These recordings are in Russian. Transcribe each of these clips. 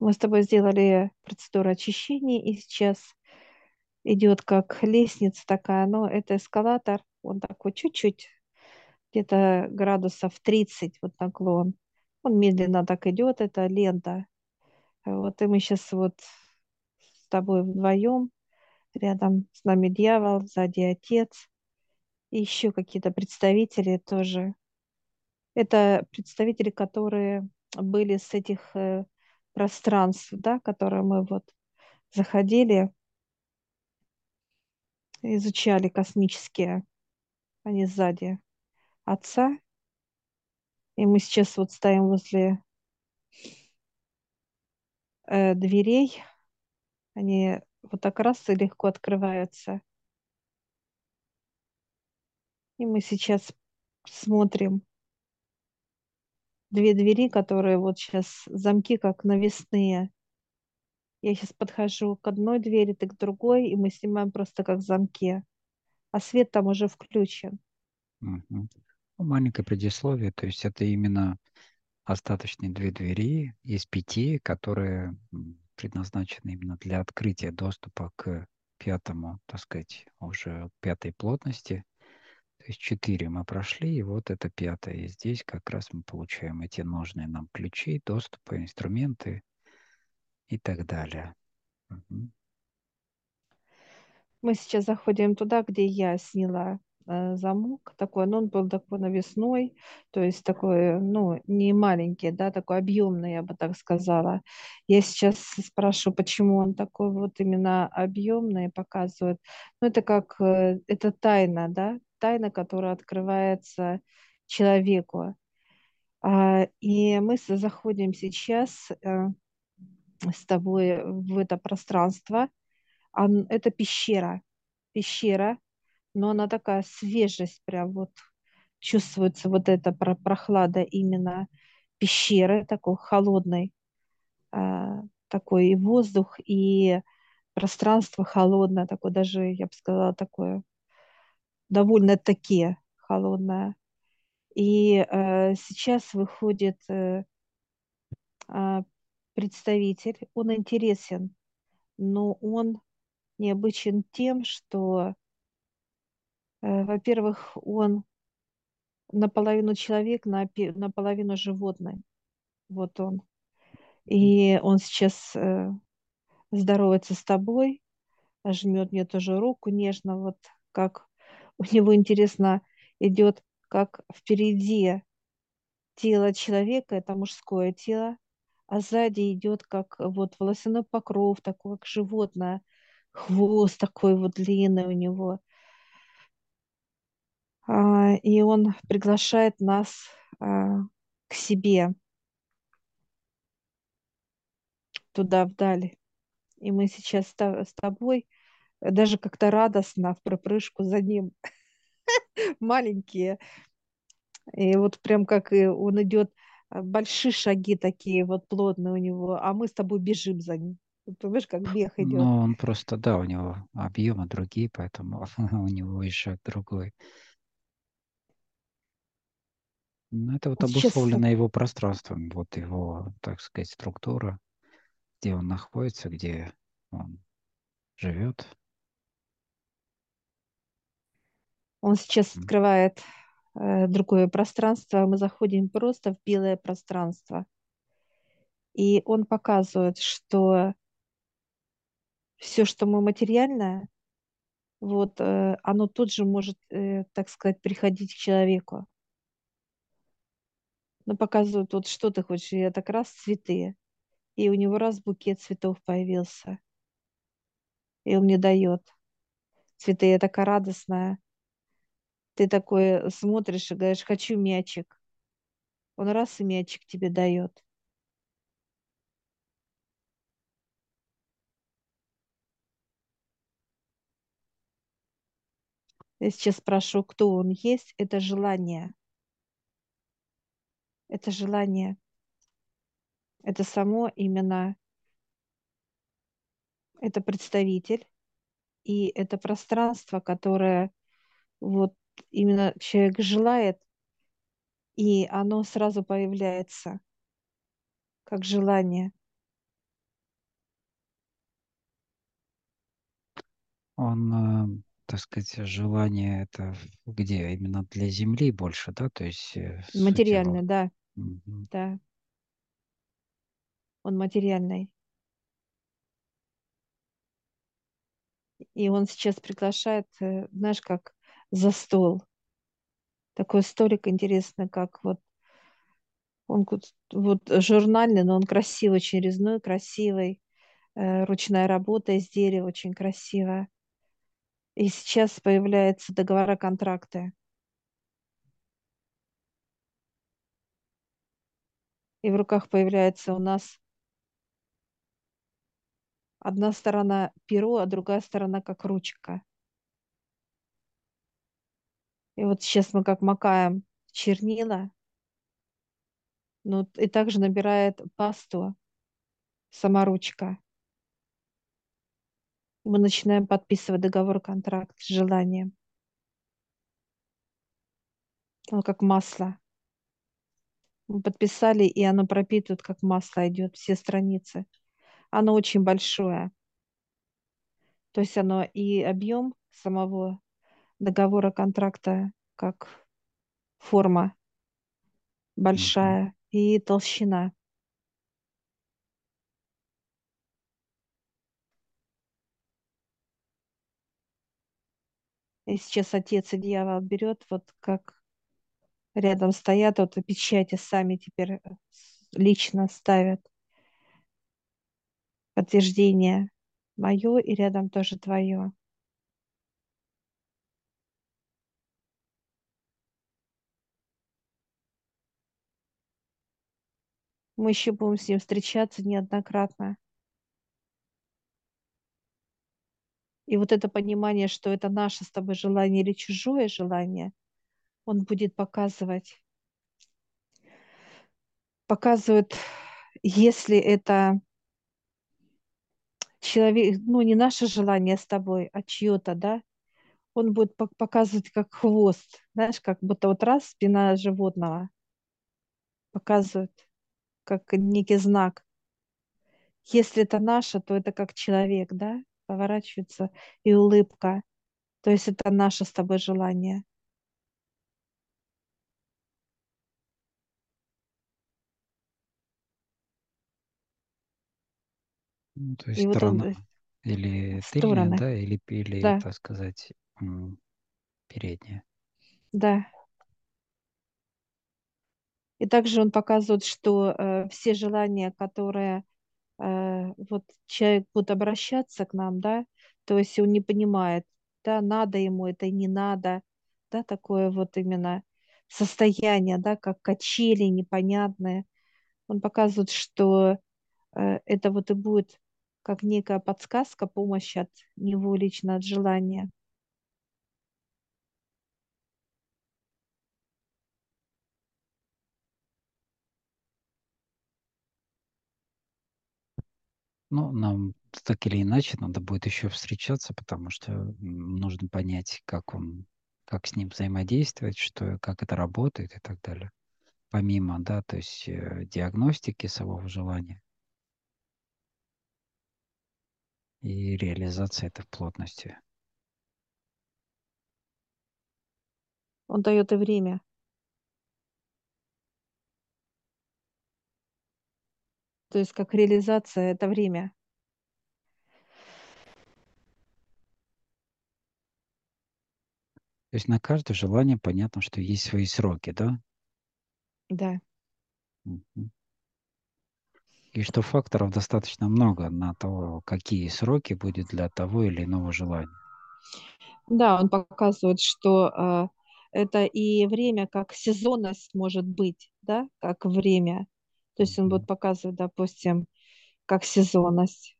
Мы с тобой сделали процедуру очищения, и сейчас идет как лестница такая, но это эскалатор, он такой чуть-чуть, где-то градусов 30 вот наклон. Он медленно так идет, это лента. Вот и мы сейчас вот с тобой вдвоем, рядом с нами дьявол, сзади отец, и еще какие-то представители тоже. Это представители, которые были с этих пространств, да, которые мы вот заходили, изучали космические, они сзади отца. И мы сейчас вот стоим возле дверей. Они вот так раз и легко открываются. И мы сейчас смотрим две двери, которые вот сейчас замки как навесные. Я сейчас подхожу к одной двери, ты к другой, и мы снимаем просто как в замке. А свет там уже включен. Угу. Маленькое предисловие, то есть это именно остаточные две двери из пяти, которые предназначены именно для открытия доступа к пятому, так сказать, уже пятой плотности. То есть 4 мы прошли, и вот это 5. И здесь как раз мы получаем эти нужные нам ключи, доступы, инструменты и так далее. Угу. Мы сейчас заходим туда, где я сняла замок. Такой, но он был такой навесной, то есть такой, ну, не маленький, да, такой объемный, я бы так сказала. Я сейчас спрошу, почему он такой вот именно объемный показывает. Ну, это как, это тайна, да, тайна, которая открывается человеку. И мы заходим сейчас с тобой в это пространство. Это пещера, но она такая свежесть, прям вот чувствуется вот эта прохлада именно пещеры, такой холодный, такой и воздух, и пространство холодное, такое даже, я бы сказала, такое довольно-таки холодное. И сейчас выходит представитель, он интересен, но он необычен тем, что, во-первых, он наполовину человек, наполовину животное. Вот он. И он сейчас здоровается с тобой, жмет мне тоже руку нежно, вот как у него интересно идет, как впереди тело человека, это мужское тело, а сзади идет как вот волосяной покров, такой как животное, хвост такой вот длинный у него. И он приглашает нас к себе, туда вдаль. И мы сейчас с тобой даже как-то радостно в припрыжку за ним маленькие. И вот прям как он идет, большие шаги такие вот плотные у него, а мы с тобой бежим за ним. Понимаешь, как бег идет. Ну, он просто, да, у него объемы другие, поэтому у него и шаг другой. Ну, это вот обусловлено сейчас его пространством, вот его, так сказать, структура, где он находится, где он живет. Он сейчас открывает другое пространство, а мы заходим просто в белое пространство. И он показывает, что все, что мы материальное, вот, оно тут же может, так сказать, приходить к человеку. Но показывают, вот что ты хочешь, и это как раз цветы. И у него раз букет цветов появился. И он мне дает цветы. Я такая радостная. Ты такой смотришь и говоришь, хочу мячик. Он раз и мячик тебе дает. Я сейчас спрошу, кто он есть. Это желание. Это желание, это само именно, это представитель, и это пространство, которое вот именно человек желает, и оно сразу появляется, как желание. Он, так сказать, желание это где? Именно для Земли больше, да? То есть суть его. Материальный, да, Мгм. да, он материальный. И он сейчас приглашает, знаешь, как за стол. Такой столик интересный, как вот он вот журнальный, но он красивый, очень резной, красивый. Ручная работа из дерева, очень красиво. И сейчас появляются договора, контракты. И в руках появляется у нас одна сторона перо, а другая сторона как ручка. И вот сейчас мы как макаем чернила, ну и также набирает пасту сама ручка. Мы начинаем подписывать договор, контракт с желанием. Оно как масло. Мы подписали, и оно пропитывает, как масло идет, все страницы. Оно очень большое. То есть оно и объем самого договора, контракта, как форма Мгм. большая, и толщина. И сейчас отец и дьявол берет, вот как рядом стоят, вот и печати сами теперь лично ставят. Подтверждение мое и рядом тоже твое. Мы еще будем с ним встречаться неоднократно. И вот это понимание, что это наше с тобой желание или чужое желание, он будет показывает, если это человек, ну не наше желание с тобой, а чье-то, да, он будет показывать как хвост, знаешь, как будто вот раз спина животного показывает, как некий знак. Если это наше, то это как человек, да, поворачивается и улыбка. То есть это наше с тобой желание. Ну, то есть И вот он сторона или тыльная, стороны, да, или да, так сказать, передняя. да. И также он показывает, что все желания, которые вот человек будет обращаться к нам, да, то есть он не понимает, да, надо ему это и не надо, да, такое вот именно состояние, да, как качели непонятные. Он показывает, что это вот и будет как некая подсказка, помощь от него лично, от желания. Ну, нам так или иначе надо будет еще встречаться, потому что нужно понять, как с ним взаимодействовать, как это работает и так далее. Помимо, да, то есть диагностики самого желания и реализации это в плотности. Он дает и время. То есть как реализация это время. То есть на каждое желание понятно, что есть свои сроки, да? Да, Мгм. И что факторов достаточно много на то, какие сроки будет для того или иного желания. да, он показывает, что это и время, как сезонность может быть, да, как время. То есть он будет Мгм. показывать, допустим, как сезонность,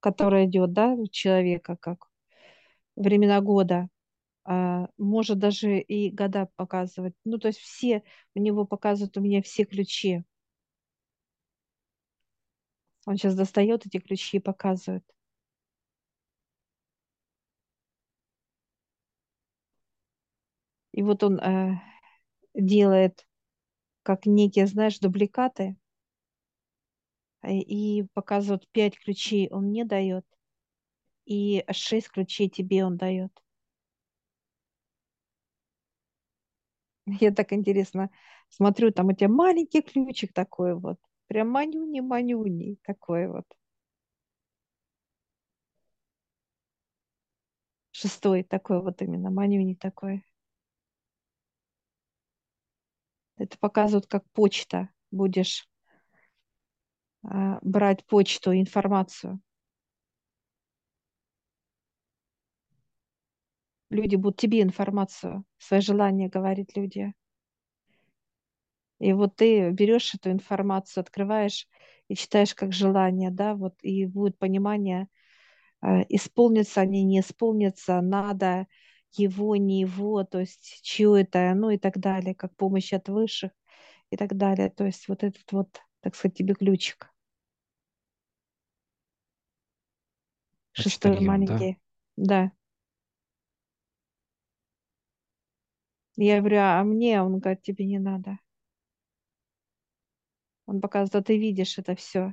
которая идет, да, у человека, как времена года. Может даже и года показывать. Ну, то есть все, у него показывают у меня все ключи. Он сейчас достает эти ключи и показывает. И вот он делает как некие, знаешь, дубликаты и показывает 5 ключей, он мне дает. и 6 ключей тебе он дает. Я так интересно смотрю, там у тебя маленький ключик такой вот, прям манюни-манюни такой вот. 6 такой вот именно, манюни такой. Это показывают как почта. Будешь брать почту, информацию. Люди будут тебе информацию, свои желания говорить люди. И вот ты берешь эту информацию, открываешь и читаешь как желание, да, вот и будет понимание, исполнится они, не исполнится, надо его, не его, то есть чье это, ну и так далее, как помощь от высших и так далее. То есть вот этот вот, так сказать, тебе ключик. Шестой почтальон, маленький. Да. Я говорю, а мне? Он говорит, тебе не надо. Он показывает, а ты видишь это все.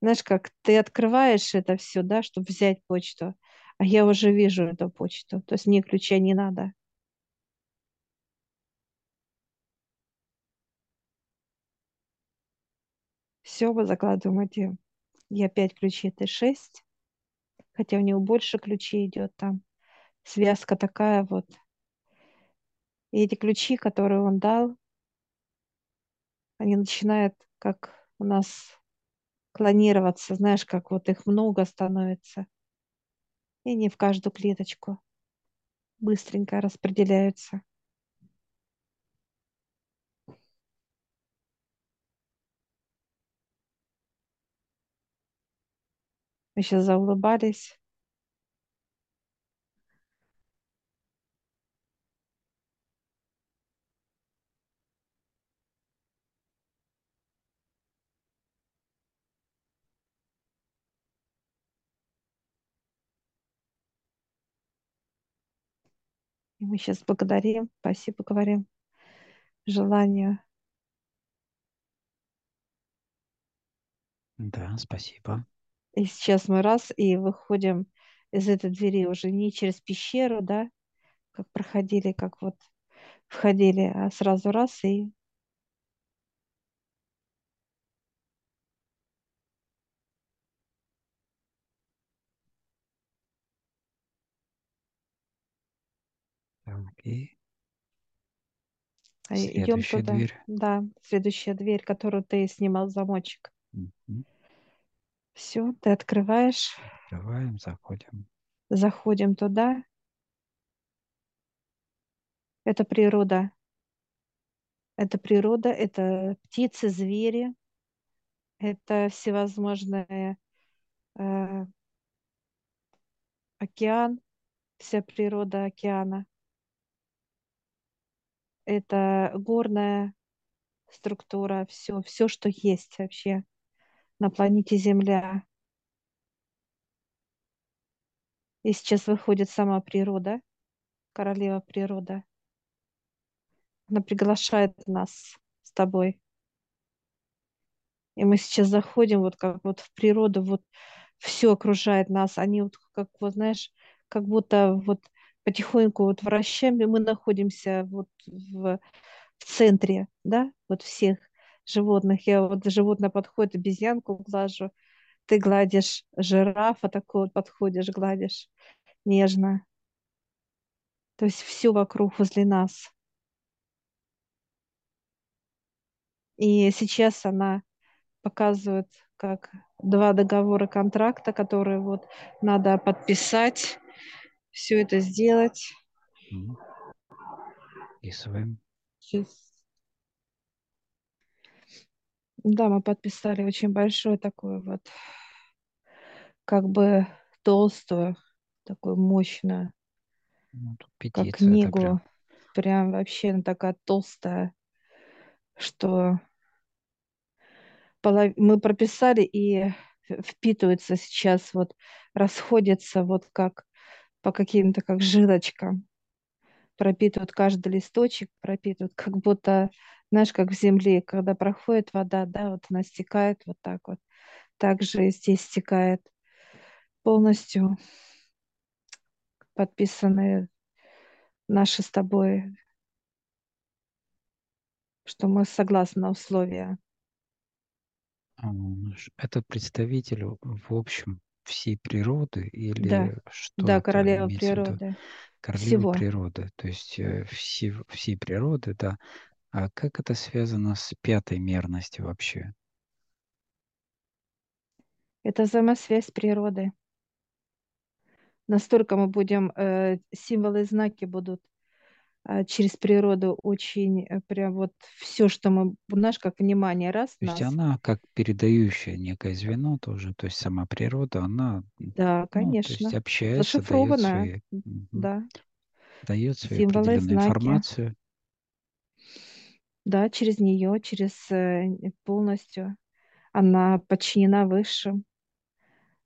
Знаешь, как ты открываешь это все, да, чтобы взять почту, а я уже вижу эту почту. То есть мне ключа не надо. Все, мы закладываем эти. Я 5 ключей, ты 6. Хотя у него больше ключей идет там. Связка такая вот. И эти ключи, которые он дал, они начинают, как у нас, клонироваться. Знаешь, как вот их много становится. И не в каждую клеточку. Быстренько распределяются. Мы сейчас заулыбались. И мы сейчас благодарим, спасибо говорим желанию. Да, спасибо. И сейчас мы раз и выходим из этой двери уже не через пещеру, да, как проходили, как вот входили, а сразу раз и... И идем туда. Дверь. Да, следующая дверь, которую ты снимал замочек. Угу. Все, ты открываешь. Открываем, заходим. Заходим туда. Это природа. Это природа, это птицы, звери, это всевозможные океан, вся природа океана. Это горная структура, все, что есть вообще на планете Земля. И сейчас выходит сама природа, королева природа. Она приглашает нас с тобой. И мы сейчас заходим вот как вот в природу, вот все окружает нас. Они вот как вот, знаешь, как будто вот потихоньку вот вращаем, и мы находимся вот в центре, да, вот всех животных. Я вот животное подходит, обезьянку глажу, ты гладишь жирафа, такой вот подходишь, гладишь нежно. То есть все вокруг возле нас. И сейчас она показывает, как 2 договора контракта, которые вот надо подписать, все это сделать. Подписываем. Сейчас. Да, мы подписали очень большую такую вот, как бы толстую, такую мощную, ну, петиция, как книгу. Прям вообще она такая толстая, что мы прописали и впитывается сейчас, вот расходится вот как по каким-то как жилочкам, пропитывают каждый листочек, пропитывают, как будто, знаешь, как в земле, когда проходит вода, да, вот она стекает вот так же и здесь стекает полностью. подписаны наши с тобой, что мы согласны на условия. Это представитель, в общем, всей природы или да. Что? Да, королева природы. Королева природы, то есть всей природы, да. А как это связано с пятой мерностью вообще? Это взаимосвязь природы. Настолько мы будем, символы и знаки будут через природу очень, прям вот все, что мы, знаешь, как внимание, раз. То нас. Есть она как передающее некое звено тоже, то есть сама природа, она да, конечно. То есть общается, дает свои, да. Дает свои определенные знаки. Информацию. Да, через нее, через полностью. Она подчинена Высшим.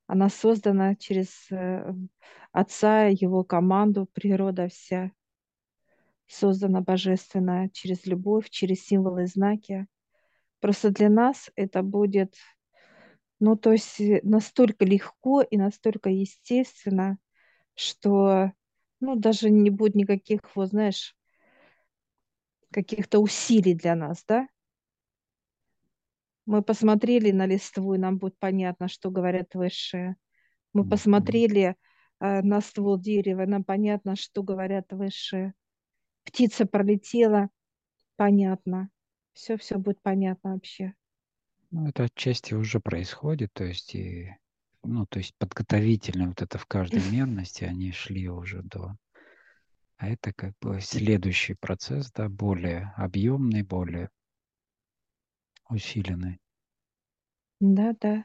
Она создана через Отца, Его команду, природа вся. Создана божественно через любовь, через символы и знаки. Просто для нас это будет, ну, то есть настолько легко и настолько естественно, что, ну, даже не будет никаких, вот, знаешь, каких-то усилий для нас, да? Мы посмотрели на листву, и нам будет понятно, что говорят высшие. Мы посмотрели на ствол дерева, и нам понятно, что говорят высшие. Птица пролетела, понятно. Все будет понятно вообще. Ну, это отчасти уже происходит, то есть, подготовительно вот это в каждой мерности они шли уже до. А это как бы следующий процесс, да, более объемный, более усиленный. Да, да.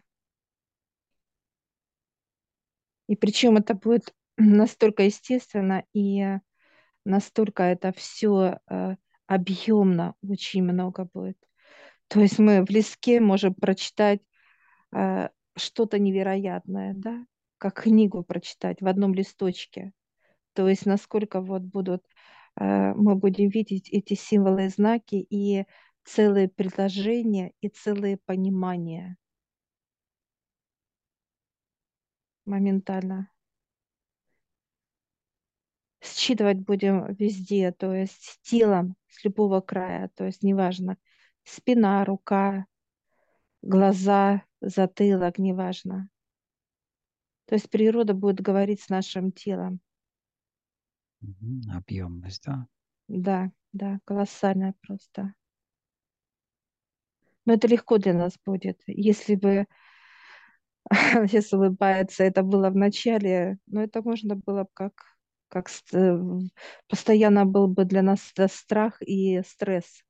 И причем это будет настолько естественно и настолько это все объемно, очень много будет. То есть мы в листке можем прочитать что-то невероятное, да, как книгу прочитать в одном листочке. То есть насколько вот будут, мы будем видеть эти символы и знаки и целые предложения и целые понимания моментально. Считывать будем везде, то есть телом с любого края, то есть неважно, спина, рука, глаза, затылок, неважно. То есть природа будет говорить с нашим телом. Объемность, да? Да, колоссальная просто. Но это легко для нас будет. Если бы, сейчас улыбается, это было в начале, но это можно было бы как постоянно был бы для нас страх и стресс.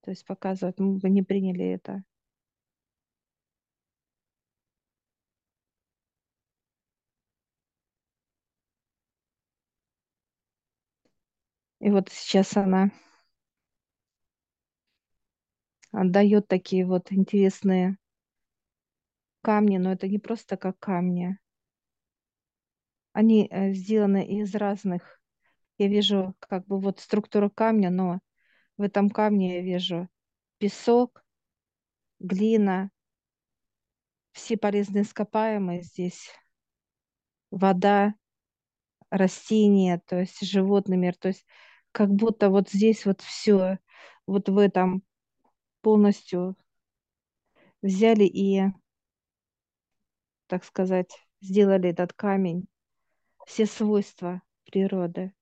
То есть показывать, мы бы не приняли это. И вот сейчас она дает такие вот интересные камни, но это не просто как камни. Они сделаны из разных. Я вижу как бы вот структуру камня, но в этом камне я вижу песок, глина, все полезные ископаемые здесь, вода, растения, то есть животный мир. То есть как будто вот здесь вот все, вот в этом полностью взяли и, так сказать, сделали этот камень, все свойства природы.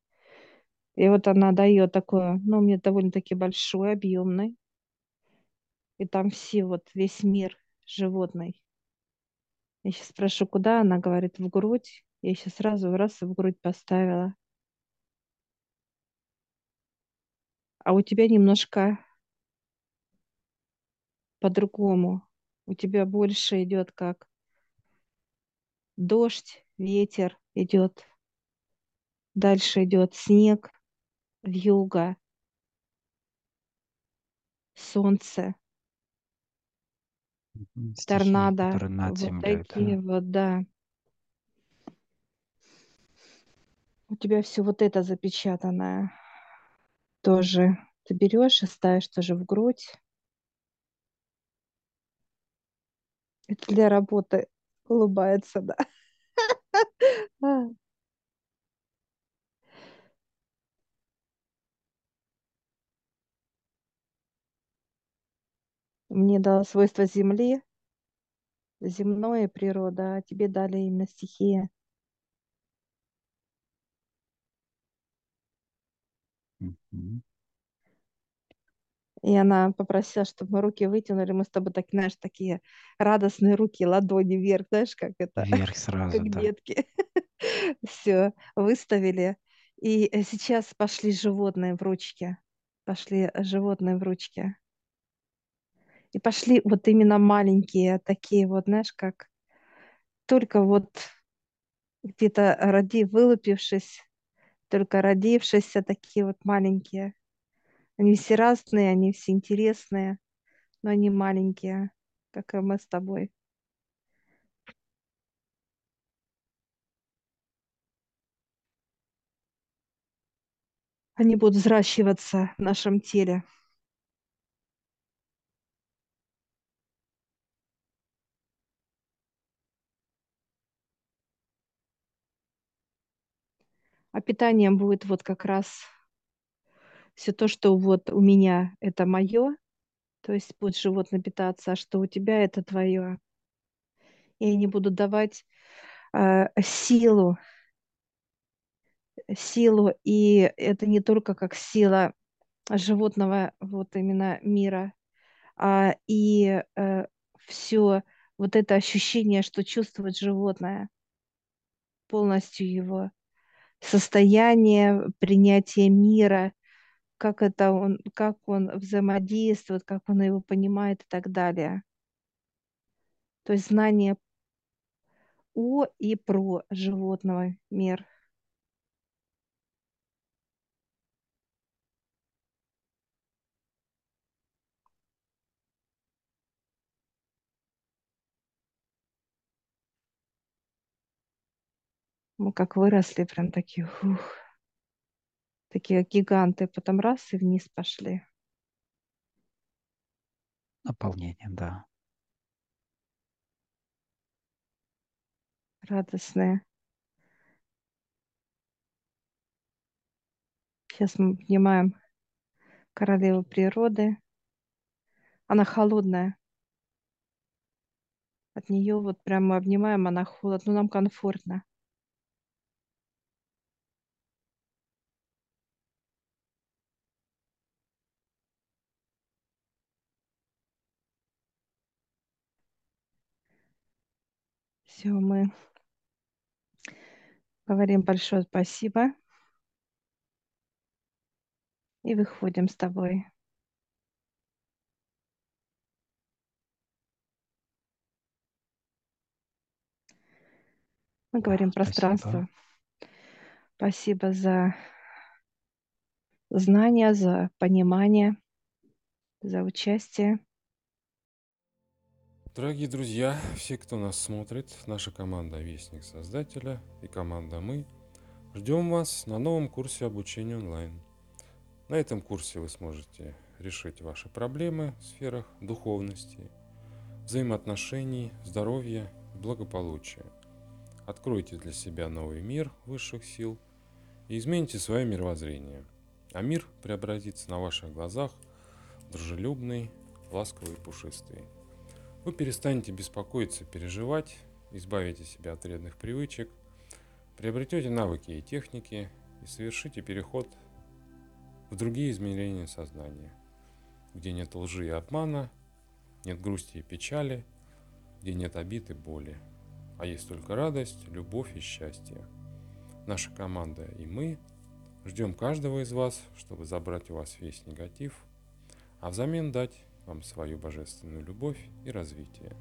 И вот она дает такое, ну, мне довольно-таки большой, объемный. И там все, вот весь мир животный. Я сейчас спрошу, куда? Она говорит, в грудь. Я сейчас сразу раз и в грудь поставила. А у тебя немножко по-другому. У тебя больше идет как дождь, ветер идет. Дальше идет снег, вьюга, солнце, торнадо. Вот землей, такие да. Вот, да. У тебя все вот это запечатанное тоже. Ты берешь и ставишь тоже в грудь. Это для работы улыбается, да. Мне дала свойства земли, земное природа, а тебе дали именно стихия. Мгм. И она попросила, чтобы мы руки вытянули. Мы с тобой так, знаешь, такие радостные руки, ладони вверх, знаешь, как это, Вверх сразу, как да. детки. Все, выставили. И сейчас пошли животные в ручке. Пошли животные в ручке. И пошли вот именно маленькие, такие вот, знаешь, как только вот где-то вылупившись, только родившиеся такие вот маленькие. Они все разные, они все интересные, но они маленькие, как и мы с тобой. Они будут взращиваться в нашем теле. А питанием будет вот как раз все то, что вот у меня это мое, то есть будет животное питаться, а что у тебя это твое. И они будут давать силу, силу, и это не только как сила животного вот именно мира, а и все вот это ощущение, что чувствует животное, полностью его состояние принятия мира, как он взаимодействует, как он его понимает и так далее. То есть знание о и про животного мир. Мы как выросли, прям такие, фух, такие гиганты, потом раз и вниз пошли. Наполнение, да. Радостные. Сейчас мы поднимаем королеву природы. Она холодная. От нее вот прям мы обнимаем, она холодная. Ну, нам комфортно. Все, мы говорим большое спасибо и выходим с тобой. Мы Да, говорим спасибо. пространство. Спасибо за знания, за понимание, за участие. Дорогие друзья, все, кто нас смотрит, наша команда Вестник Создателя и команда Мы, ждем вас на новом курсе обучения онлайн. На этом курсе вы сможете решить ваши проблемы в сферах духовности, взаимоотношений, здоровья и благополучия. Откройте для себя новый мир высших сил и измените свое мировоззрение. А мир преобразится на ваших глазах, в дружелюбный, ласковый и пушистый. Вы перестанете беспокоиться, переживать, избавите себя от вредных привычек, приобретете навыки и техники и совершите переход в другие измерения сознания, где нет лжи и обмана, нет грусти и печали, где нет обид и боли, а есть только радость, любовь и счастье. Наша команда и мы ждем каждого из вас, чтобы забрать у вас весь негатив, а взамен дать вам свою божественную любовь и развитие.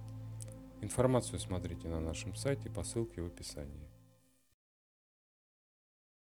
Информацию смотрите на нашем сайте по ссылке в описании.